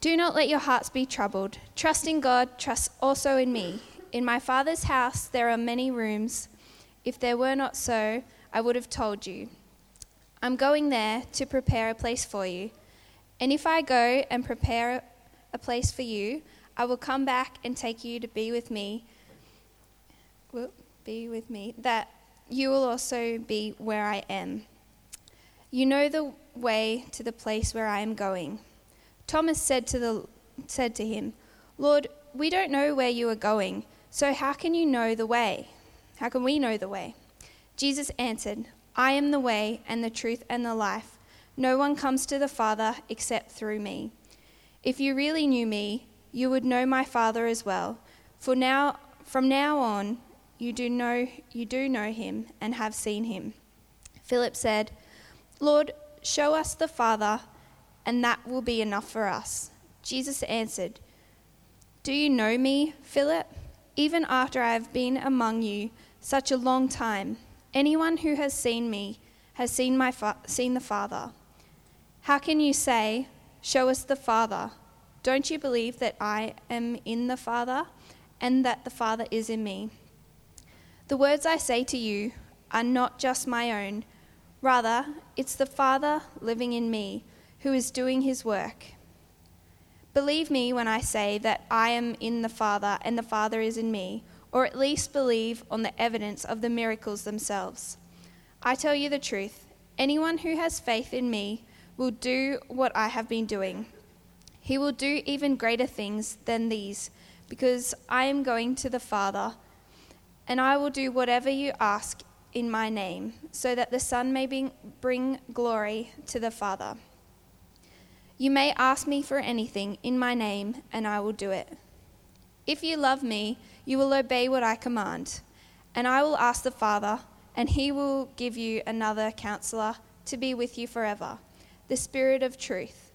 Do not let your hearts be troubled. Trust in God, trust also in me. In my Father's house there are many rooms. If there were not so, I would have told you. I'm going there to prepare a place for you. And if I go and prepare a place for you, I will come back and take you to be with me, that you will also be where I am. You know the way to the place where I am going." Thomas said to him, "Lord, we don't know where you are going, so how can you know the way? How can we know the way?" Jesus answered, "I am the way and the truth and the life. No one comes to the Father except through me. If you really knew me, you would know my Father as well. From now on, you do know him and have seen him." Philip said, "Lord, show us the Father, and that will be enough for us." Jesus answered, "Do you know me, Philip? Even after I have been among you such a long time, anyone who has seen me has seen the Father. How can you say, 'Show us the Father'? Don't you believe that I am in the Father and that the Father is in me? The words I say to you are not just my own. Rather, it's the Father living in me who is doing his work. Believe me when I say that I am in the Father and the Father is in me, or at least believe on the evidence of the miracles themselves. I tell you the truth, anyone who has faith in me will do what I have been doing. He will do even greater things than these, because I am going to the Father, and I will do whatever you ask in my name, so that the Son may bring glory to the Father. You may ask me for anything in my name, and I will do it. If you love me, you will obey what I command, and I will ask the Father, and he will give you another counselor to be with you forever, the Spirit of truth.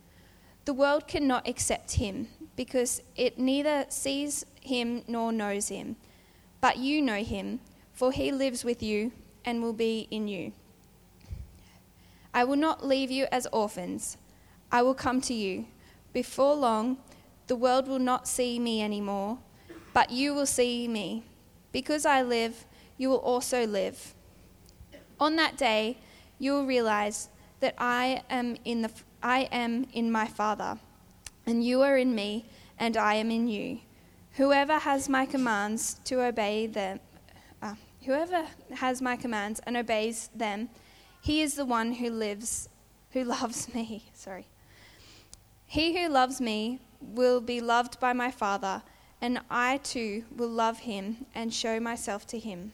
The world cannot accept him, because it neither sees him nor knows him. But you know him, for he lives with you and will be in you. I will not leave you as orphans. I will come to you. Before long, the world will not see me anymore, but you will see me. Because I live, you will also live. On that day, you will realize that I am in my Father, and you are in me, and I am in you. Whoever has my commands and obeys them, he is the one who loves me. He who loves me will be loved by my Father, and I too will love him and show myself to him."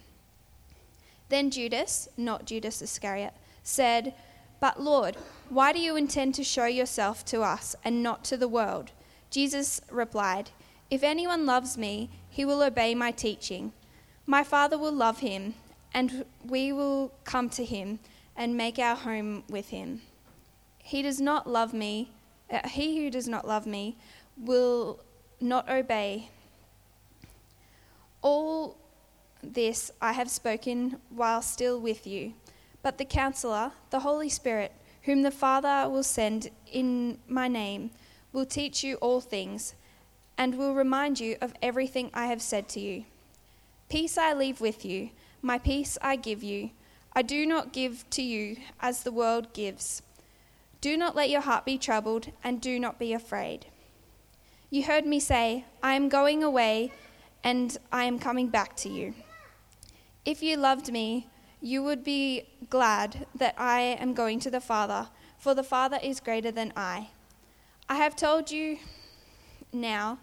Then Judas, not Judas Iscariot, said, "But Lord, why do you intend to show yourself to us and not to the world?" Jesus replied, "If anyone loves me, he will obey my teaching. My Father will love him, and we will come to him and make our home with him. He who does not love me will not obey. All this I have spoken while still with you. But the Counselor, the Holy Spirit, whom the Father will send in my name, will teach you all things and will remind you of everything I have said to you. Peace I leave with you, my peace I give you. I do not give to you as the world gives. Do not let your heart be troubled, and do not be afraid. You heard me say, 'I am going away, and I am coming back to you.' If you loved me, you would be glad that I am going to the Father, for the Father is greater than I. I have told you now,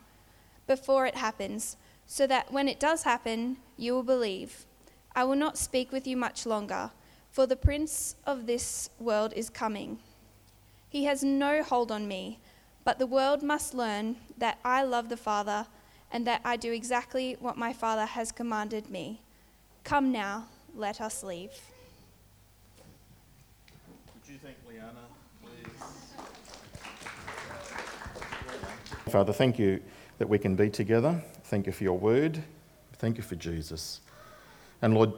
before it happens, so that when it does happen, you will believe. I will not speak with you much longer, for the prince of this world is coming. He has no hold on me, but the world must learn that I love the Father and that I do exactly what my Father has commanded me. Come now, let us leave." Would you thank Liana, please? Father, thank you that we can be together. Thank you for your word. Thank you for Jesus. And Lord,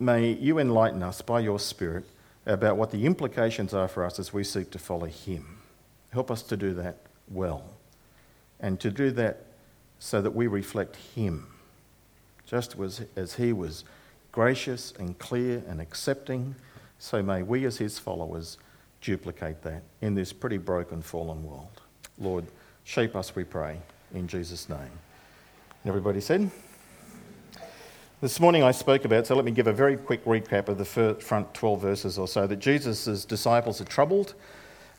may you enlighten us by your Spirit about what the implications are for us as we seek to follow him. Help us to do that well. and to do that so that we reflect him, just as he was gracious and clear and accepting, so may we as his followers duplicate that in this pretty broken, fallen world. Lord, shape us, we pray, in Jesus' name. And everybody said? This morning I spoke about, so let me give a very quick recap of the front 12 verses or so, that Jesus' disciples are troubled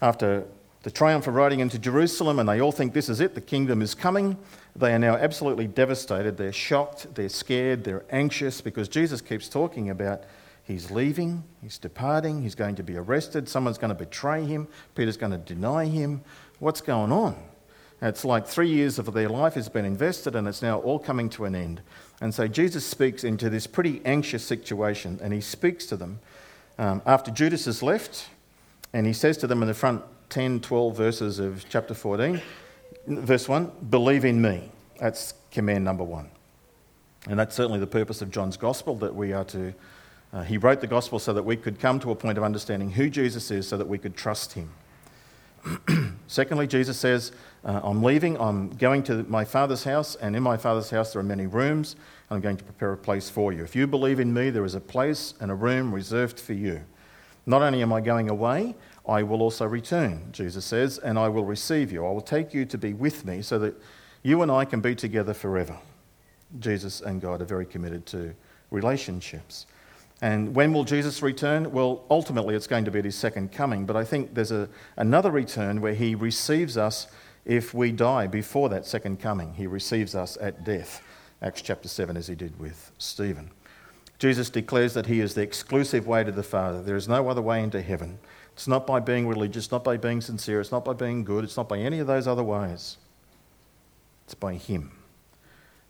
after the triumph of riding into Jerusalem, and they all think this is it, the kingdom is coming. They are now absolutely devastated. They're shocked, they're scared, they're anxious, because Jesus keeps talking about he's leaving, he's departing, he's going to be arrested, someone's going to betray him, Peter's going to deny him. What's going on? It's like 3 years of their life has been invested and it's now all coming to an end. And so Jesus speaks into this pretty anxious situation, and he speaks to them after Judas has left, and he says to them in the front 10, 12 verses of chapter 14, verse 1, believe in me. That's command number one. And that's certainly the purpose of John's gospel, that we are to... he wrote the gospel so that we could come to a point of understanding who Jesus is so that we could trust him. Secondly, Jesus says, I'm leaving, I'm going to my Father's house, and in my Father's house there are many rooms, and I'm going to prepare a place for you. If you believe in me, there is a place and a room reserved for you. Not only am I going away, I will also return, Jesus says, and I will receive you. I will take you to be with me so that you and I can be together forever. Jesus and God are very committed to relationships. And when will Jesus return? Well, ultimately it's going to be at his second coming, but I think there's another return where he receives us if we die before that second coming. He receives us at death, Acts chapter 7, as he did with Stephen. Jesus declares that he is the exclusive way to the Father. There is no other way into heaven. It's not by being religious, not by being sincere, it's not by being good, it's not by any of those other ways. It's by him.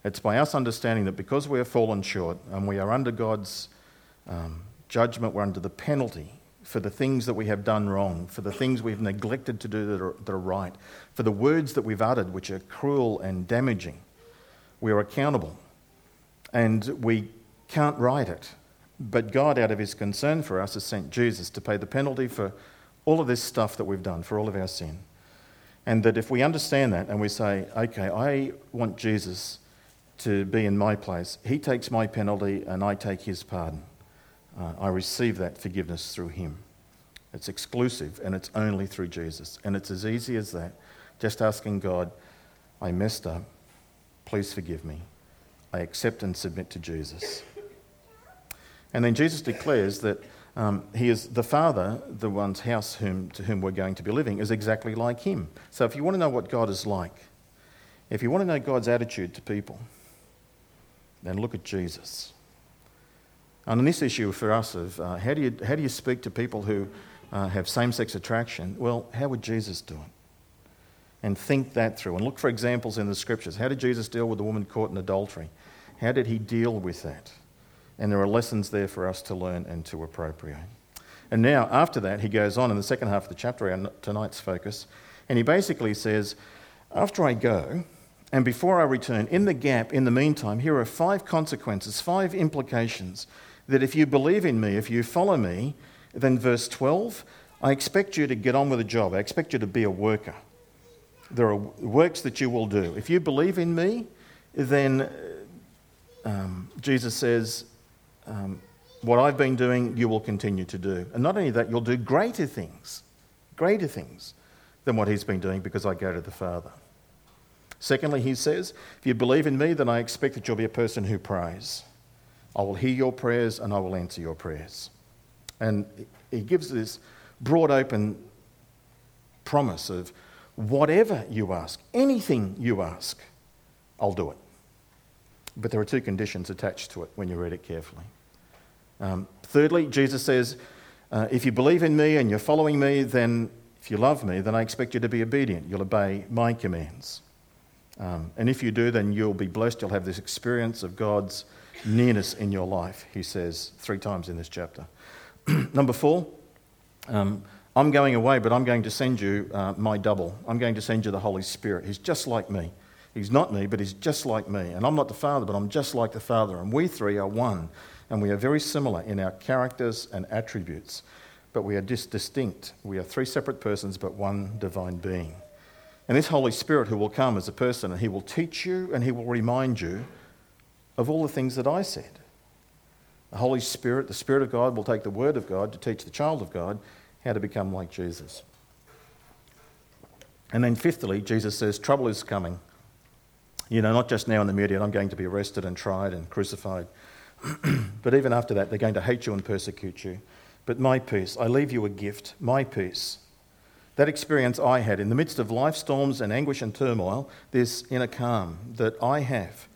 It's by us understanding that because we have fallen short and we are under God's judgment, we're under the penalty for the things that we have done wrong, for the things we've neglected to do that are right, for the words that we've uttered which are cruel and damaging. We are accountable and we can't right it. But God, out of his concern for us, has sent Jesus to pay the penalty for all of this stuff that we've done, for all of our sin. And that if we understand that and we say, okay, I want Jesus to be in my place, he takes my penalty and I take his pardon. I receive that forgiveness through him. It's exclusive and it's only through Jesus. And it's as easy as that. Just asking God, I messed up, please forgive me. I accept and submit to Jesus. And then Jesus declares that he is the Father, the one's house to whom we're going to be living, is exactly like him. So if you want to know what God is like, if you want to know God's attitude to people, then look at Jesus. And on this issue for us of how do you speak to people who have same-sex attraction? Well, how would Jesus do it? And think that through. And look for examples in the scriptures. How did Jesus deal with the woman caught in adultery? How did he deal with that? And there are lessons there for us to learn and to appropriate. And now, after that, he goes on in the second half of the chapter, our tonight's focus, and he basically says, after I go... and before I return, in the gap, in the meantime, here are 5 consequences, 5 implications, that if you believe in me, if you follow me, then verse 12, I expect you to get on with a job. I expect you to be a worker. There are works that you will do. If you believe in me, then Jesus says, what I've been doing, you will continue to do. And not only that, you'll do greater things than what he's been doing, because I go to the Father. Secondly, he says, if you believe in me, then I expect that you'll be a person who prays. I will hear your prayers and I will answer your prayers. And he gives this broad open promise of whatever you ask, anything you ask, I'll do it. But there are 2 conditions attached to it when you read it carefully. Thirdly, Jesus says, if you believe in me and you're following me, then if you love me, then I expect you to be obedient. You'll obey my commands. And if you do, then you'll be blessed. You'll have this experience of God's nearness in your life, he says 3 times in this chapter. Number 4, I'm going away, but I'm going to send you my double. I'm going to send you the Holy Spirit. He's just like me. He's not me, but he's just like me. And I'm not the Father, but I'm just like the Father. And we 3 are one, and we are very similar in our characters and attributes, but we are distinct. We are 3 separate persons, but one divine being. And this Holy Spirit who will come as a person, and he will teach you and he will remind you of all the things that I said. The Holy Spirit, the Spirit of God, will take the Word of God to teach the child of God how to become like Jesus. And then fifthly, Jesus says, trouble is coming. You know, not just now in the immediate, I'm going to be arrested and tried and crucified. But even after that, they're going to hate you and persecute you. But my peace, I leave you a gift, my peace. That experience I had in the midst of life storms and anguish and turmoil, this inner calm that I have,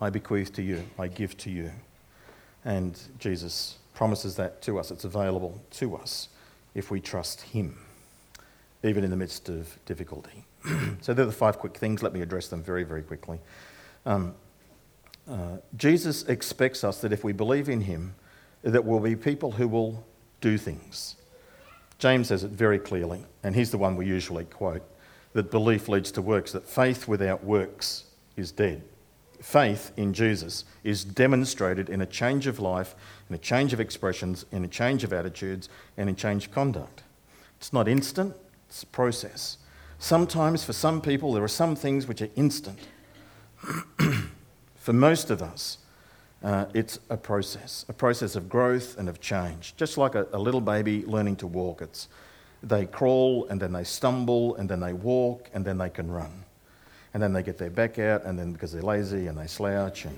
I bequeath to you, I give to you. And Jesus promises that to us. It's available to us if we trust him, even in the midst of difficulty. So they're the five quick things. Let me address them very, very quickly. Jesus expects us that if we believe in him, that we'll be people who will do things. James says it very clearly, and he's the one we usually quote, that belief leads to works, that faith without works is dead. Faith in Jesus is demonstrated in a change of life, in a change of expressions, in a change of attitudes, and in change of conduct. It's not instant, it's a process. Sometimes for some people there are some things which are instant. For most of us, it's a process of growth and of change. Just like a little baby learning to walk, they crawl and then they stumble and then they walk and then they can run. And then they get their back out, and then because they're lazy and they slouch. And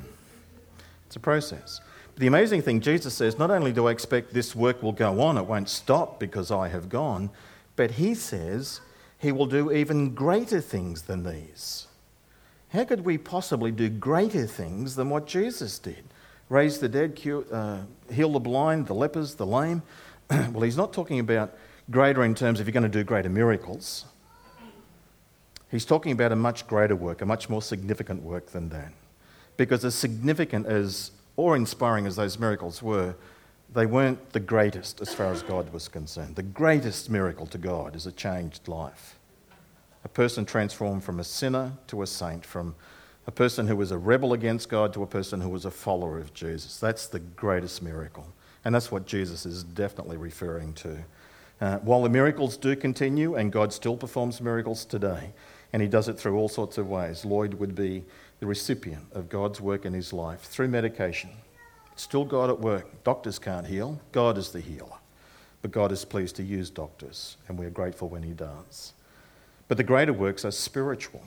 it's a process. But the amazing thing, Jesus says, not only do I expect this work will go on, it won't stop because I have gone, but he says he will do even greater things than these. How could we possibly do greater things than what Jesus did? Raise the dead, heal the blind, the lepers, the lame. Well, he's not talking about greater in terms of you're going to do greater miracles. He's talking about a much greater work, a much more significant work than that. Because as significant as awe-inspiring as those miracles were, they weren't the greatest as far as God was concerned. The greatest miracle to God is a changed life. A person transformed from a sinner to a saint, from a person who was a rebel against God to a person who was a follower of Jesus. That's the greatest miracle. And that's what Jesus is definitely referring to. While the miracles do continue, and God still performs miracles today, and he does it through all sorts of ways. Lloyd would be the recipient of God's work in his life through medication. It's still God at work. Doctors can't heal. God is the healer. But God is pleased to use doctors, and we're grateful when he does. But the greater works are spiritual.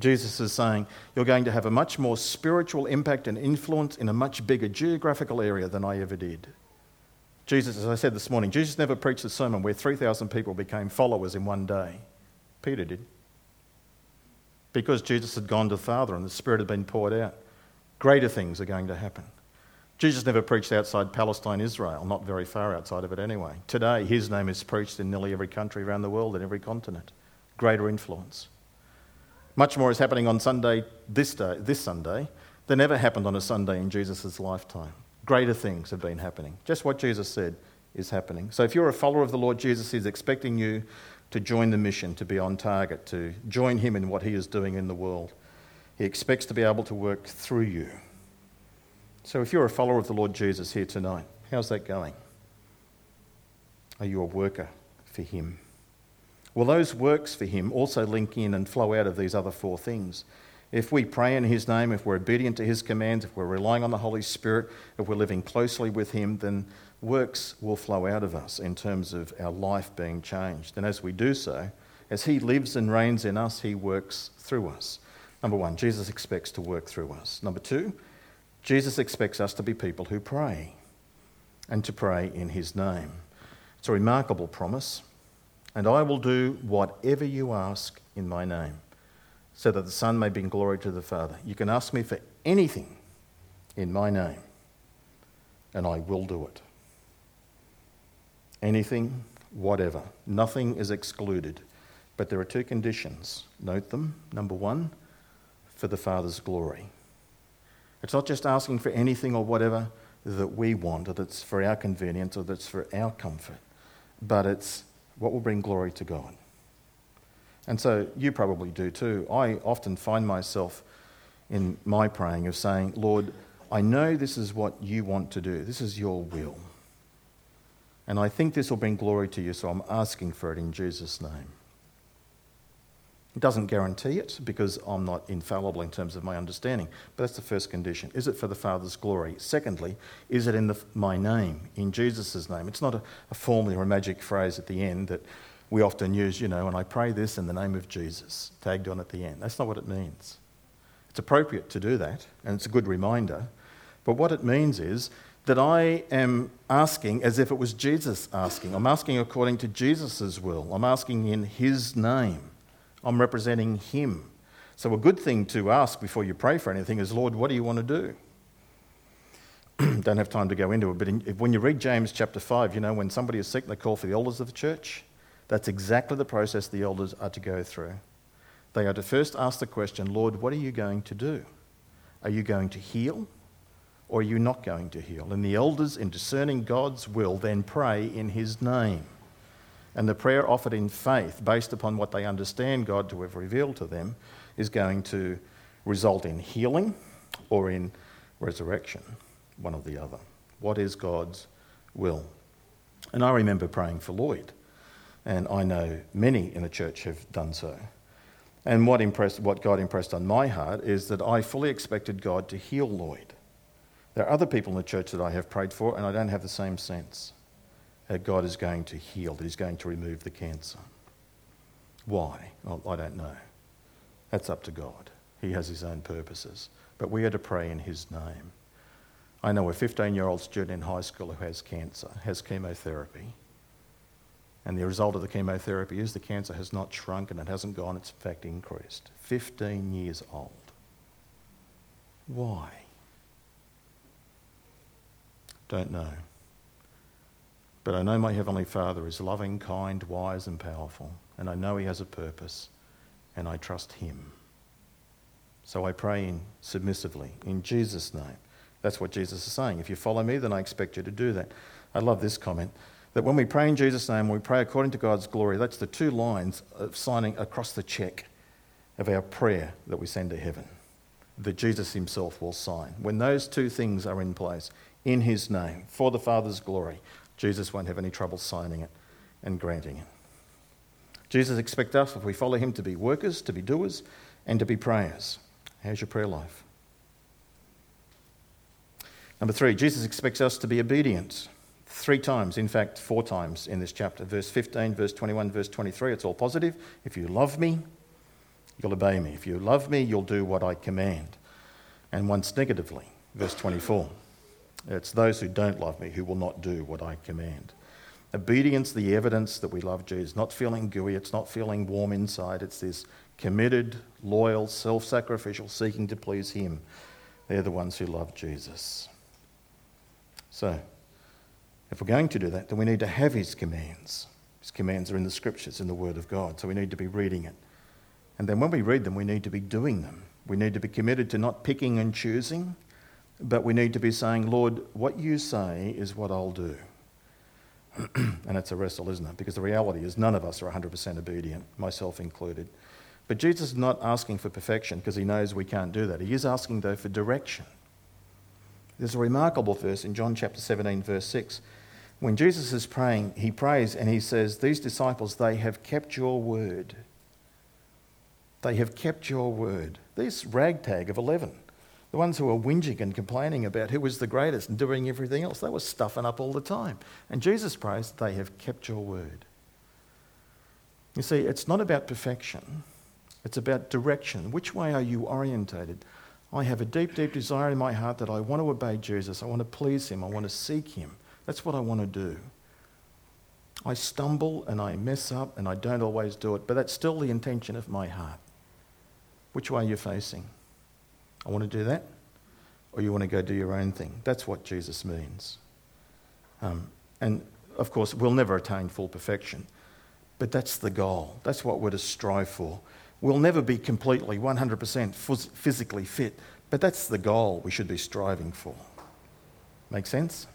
Jesus is saying, you're going to have a much more spiritual impact and influence in a much bigger geographical area than I ever did. Jesus, as I said this morning, Jesus never preached a sermon where 3,000 people became followers in one day. Peter did. Because Jesus had gone to the Father and the Spirit had been poured out. Greater things are going to happen. Jesus never preached outside Palestine, Israel, not very far outside of it anyway. Today, his name is preached in nearly every country around the world and every continent. Greater influence. Much more is happening on Sunday, this Sunday, than ever happened on a Sunday in Jesus' lifetime. Greater things have been happening. Just what Jesus said is happening. So if you're a follower of the Lord Jesus, he's expecting you to join the mission, to be on target, to join him in what he is doing in the world. He expects to be able to work through you. So if you're a follower of the Lord Jesus here tonight, how's that going? Are you a worker for him? Well, those works for him also link in and flow out of these other four things. If we pray in his name, if we're obedient to his commands, if we're relying on the Holy Spirit, if we're living closely with him, then works will flow out of us in terms of our life being changed. And as we do so, as he lives and reigns in us, he works through us. Number one, Jesus expects to work through us. Number two, Jesus expects us to be people who pray and to pray in his name. It's a remarkable promise. And I will do whatever you ask in my name, so that the Son may bring glory to the Father. You can ask me for anything in my name, and I will do it. Anything, whatever. Nothing is excluded. But there are two conditions. Note them. Number one, for the Father's glory. It's not just asking for anything or whatever that we want, or that's for our convenience, or that's for our comfort, but it's what will bring glory to God. And so you probably do too. I often find myself in my praying of saying, Lord, I know this is what you want to do. This is your will. And I think this will bring glory to you, so I'm asking for it in Jesus' name. It doesn't guarantee it because I'm not infallible in terms of my understanding. But that's the first condition. Is it for the Father's glory? Secondly, is it in my name, in Jesus' name? It's not a formula or a magic phrase at the end that we often use, and I pray this in the name of Jesus, tagged on at the end. That's not what it means. It's appropriate to do that, and it's a good reminder. But what it means is that I am asking as if it was Jesus asking. I'm asking according to Jesus' will. I'm asking in his name. I'm representing him. So a good thing to ask before you pray for anything is, Lord, what do you want to do? Don't have time to go into it, but when you read James chapter 5, when somebody is sick, they call for the elders of the church. That's exactly the process the elders are to go through. They are to first ask the question, Lord, what are you going to do? Are you going to heal or are you not going to heal? And the elders, in discerning God's will, then pray in his name. And the prayer offered in faith, based upon what they understand God to have revealed to them, is going to result in healing or in resurrection, one or the other. What is God's will? And I remember praying for Lloyd, and I know many in the church have done so. And what God impressed on my heart is that I fully expected God to heal Lloyd. There are other people in the church that I have prayed for, and I don't have the same sense that God is going to heal, that he's going to remove the cancer. Why? Well, I don't know. That's up to God. He has his own purposes. But we are to pray in his name. I know a 15-year-old student in high school who has cancer, has chemotherapy, and the result of the chemotherapy is the cancer has not shrunk and it hasn't gone, it's in fact increased. 15 years old. Why? Don't know. But I know my Heavenly Father is loving, kind, wise and powerful. And I know he has a purpose and I trust him. So I pray submissively in Jesus' name. That's what Jesus is saying. If you follow me, then I expect you to do that. I love this comment, that when we pray in Jesus' name, we pray according to God's glory. That's the two lines of signing across the check of our prayer that we send to heaven, that Jesus himself will sign. When those two things are in place, in his name, for the Father's glory, Jesus won't have any trouble signing it and granting it. Jesus expects us, if we follow him, to be workers, to be doers, and to be prayers. How's your prayer life? Number 3, Jesus expects us to be obedient. 3 times, in fact 4 times in this chapter. Verse 15, verse 21, verse 23, it's all positive. If you love me, you'll obey me. If you love me, you'll do what I command. And once negatively, verse 24. It's those who don't love me who will not do what I command. Obedience, the evidence that we love Jesus. Not feeling gooey, it's not feeling warm inside. It's this committed, loyal, self-sacrificial, seeking to please him. They're the ones who love Jesus. So, if we're going to do that, then we need to have his commands. His commands are in the scriptures, in the word of God. So we need to be reading it. And then when we read them, we need to be doing them. We need to be committed to not picking and choosing, but we need to be saying, Lord, what you say is what I'll do. And it's a wrestle, isn't it? Because the reality is none of us are 100% obedient, myself included. But Jesus is not asking for perfection because he knows we can't do that. He is asking, though, for direction. There's a remarkable verse in John chapter 17, verse 6. When Jesus is praying, he prays and he says, these disciples, they have kept your word. They have kept your word. This ragtag of 11. The ones who were whinging and complaining about who was the greatest and doing everything else, they were stuffing up all the time. And Jesus prays, they have kept your word. You see, it's not about perfection. It's about direction. Which way are you orientated? I have a deep, deep desire in my heart that I want to obey Jesus. I want to please him. I want to seek him. That's what I want to do. I stumble and I mess up and I don't always do it, but that's still the intention of my heart. Which way are you facing? I want to do that, or you want to go do your own thing. That's what Jesus means. And, of course, we'll never attain full perfection, but that's the goal. That's what we're to strive for. We'll never be completely 100% physically fit, but that's the goal we should be striving for. Make sense?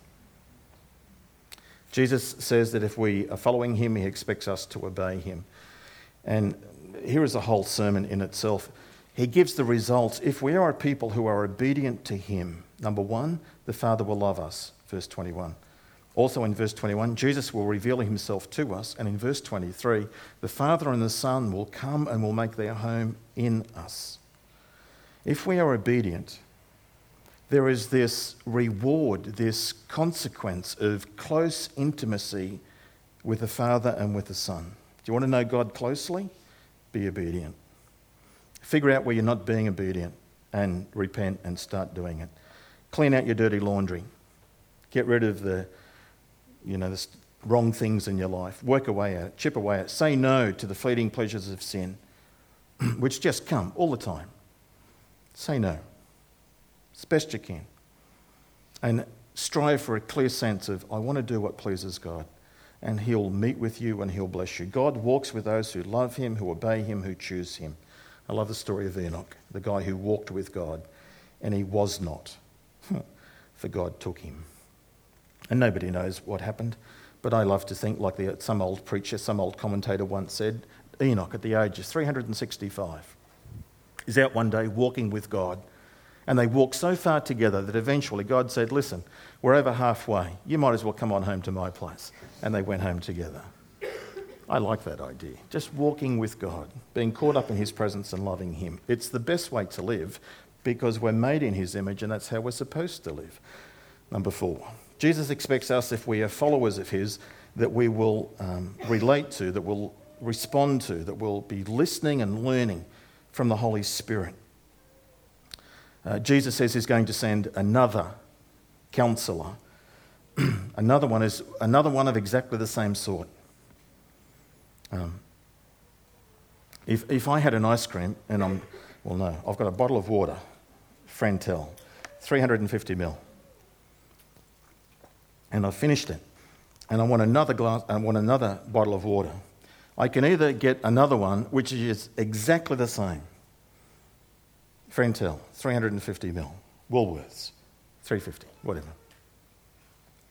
Jesus says that if we are following him, he expects us to obey him. And here is a whole sermon in itself. He gives the results. If we are a people who are obedient to him, number 1, the Father will love us, verse 21. Also in verse 21, Jesus will reveal himself to us. And in verse 23, the Father and the Son will come and will make their home in us. If we are obedient, there is this reward, this consequence of close intimacy with the Father and with the Son. Do you want to know God closely? Be obedient. Figure out where you're not being obedient and repent and start doing it. Clean out your dirty laundry. Get rid of the wrong things in your life. Work away at it. Chip away at it. Say no to the fleeting pleasures of sin, which just come all the time. Say no. As best you can. And strive for a clear sense of, I want to do what pleases God. And he'll meet with you and he'll bless you. God walks with those who love him, who obey him, who choose him. I love the story of Enoch, the guy who walked with God, and he was not, for God took him. And nobody knows what happened, but I love to think, like some old preacher, some old commentator once said, Enoch, at the age of 365, is out one day walking with God, and they walked so far together that eventually God said, listen, we're over halfway. You might as well come on home to my place. And they went home together. I like that idea. Just walking with God, being caught up in his presence and loving him. It's the best way to live because we're made in his image and that's how we're supposed to live. Number 4, Jesus expects us, if we are followers of his, that we will relate to, that we'll respond to, that we'll be listening and learning from the Holy Spirit. Jesus says he's going to send another counselor. another one of exactly the same sort. If I had an ice cream and I've got a bottle of water, Frentel, 350 ml, and I've finished it, and I want another glass. I want another bottle of water. I can either get another one, which is exactly the same. Frentel, 350 ml, Woolworths, 350, whatever.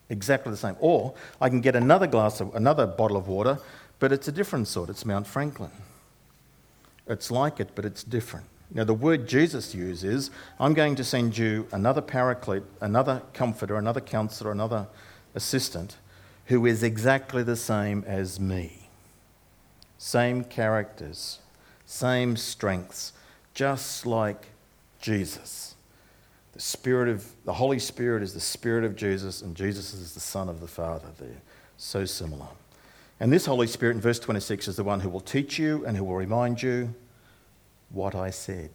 Exactly the same. Or I can get another bottle of water. But it's a different sort. It's Mount Franklin. It's like it, but it's different. Now, the word Jesus uses, I'm going to send you another paraclete, another comforter, another counselor, another assistant, who is exactly the same as me. Same characters, same strengths, just like Jesus. The Holy Spirit is the Spirit of Jesus, and Jesus is the Son of the Father. They're so similar. And this Holy Spirit, in verse 26, is the one who will teach you and who will remind you what I said.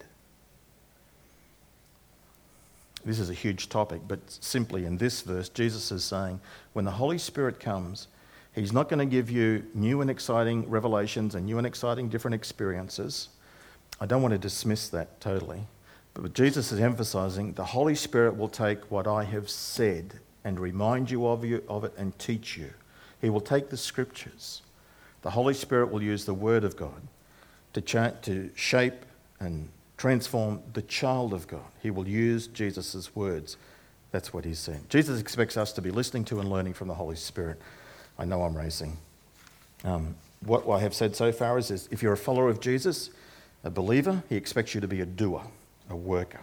This is a huge topic, but simply in this verse, Jesus is saying, when the Holy Spirit comes, he's not going to give you new and exciting revelations and new and exciting different experiences. I don't want to dismiss that totally. But Jesus is emphasizing the Holy Spirit will take what I have said and remind you of it and teach you. He will take the scriptures. The Holy Spirit will use the Word of God to shape and transform the child of God. He will use Jesus' words. That's what he's saying. Jesus expects us to be listening to and learning from the Holy Spirit. I know I'm racing. What I have said so far is if you're a follower of Jesus, a believer, he expects you to be a doer, a worker,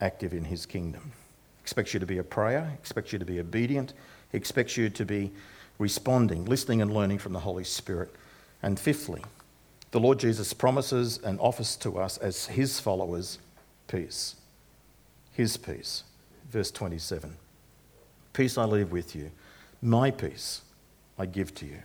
active in his kingdom. Expects you to be a prayer, expects you to be obedient, expects you to be responding, listening and learning from the Holy Spirit. And fifthly, the Lord Jesus promises and offers to us as his followers peace. His peace. Verse 27. Peace I leave with you. My peace I give to you.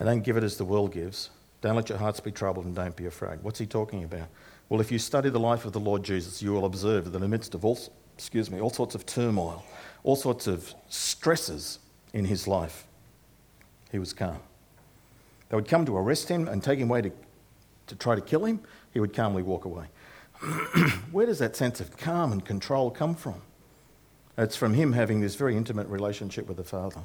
And don't give it as the world gives. Don't let your hearts be troubled and don't be afraid. What's he talking about? Well, if you study the life of the Lord Jesus, you will observe that in the midst of all sorts of turmoil, all sorts of stresses in his life, he was calm. They would come to arrest him and take him away to try to kill him. He would calmly walk away. Where does that sense of calm and control come from? It's from him having this very intimate relationship with the Father.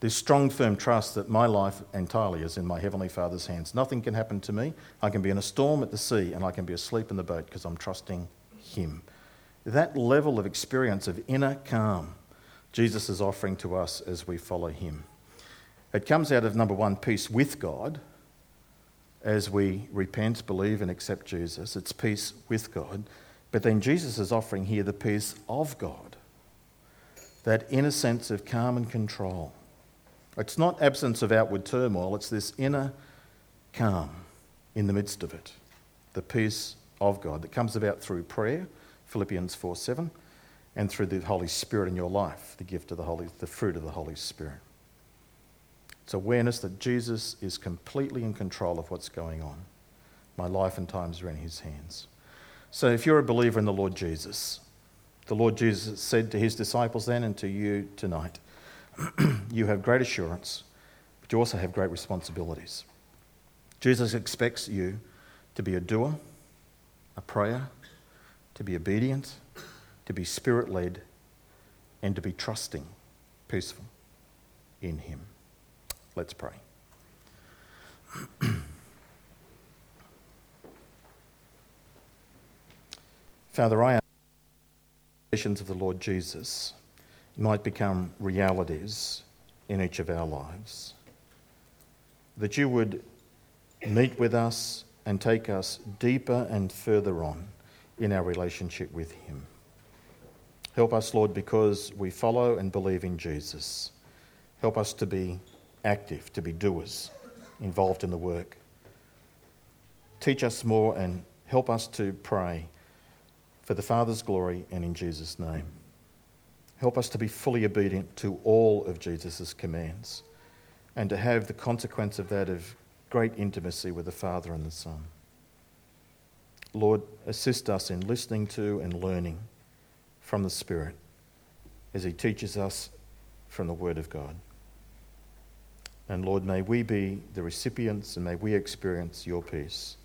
This strong, firm trust that my life entirely is in my Heavenly Father's hands. Nothing can happen to me. I can be in a storm at the sea and I can be asleep in the boat because I'm trusting him. That level of experience of inner calm Jesus is offering to us as we follow him. It comes out of, number one, peace with God as we repent, believe and accept Jesus. It's peace with God. But then Jesus is offering here the peace of God. that inner sense of calm and control. It's not absence of outward turmoil, it's this inner calm in the midst of it, the peace of God that comes about through prayer, Philippians 4:7, and through the Holy Spirit in your life, the gift of the fruit of the Holy Spirit. It's awareness that Jesus is completely in control of what's going on. My life and times are in his hands. So if you're a believer in the Lord Jesus said to his disciples then and to you tonight, you have great assurance, but you also have great responsibilities. Jesus expects you to be a doer, a prayer, to be obedient, to be spirit-led, and to be trusting, peaceful in him. Let's pray. Father, I ask the visions of the Lord Jesus might become realities in each of our lives. That you would meet with us and take us deeper and further on in our relationship with him. Help us, Lord, because we follow and believe in Jesus. Help us to be active, to be doers, involved in the work. Teach us more and help us to pray for the Father's glory and in Jesus' name. Help us to be fully obedient to all of Jesus' commands and to have the consequence of that of great intimacy with the Father and the Son. Lord, assist us in listening to and learning from the Spirit as he teaches us from the Word of God. And Lord, may we be the recipients and may we experience your peace.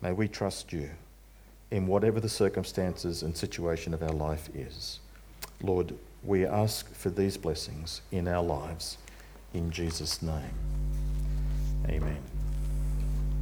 May we trust you in whatever the circumstances and situation of our life is. Lord, we ask for these blessings in our lives. In Jesus' name, amen.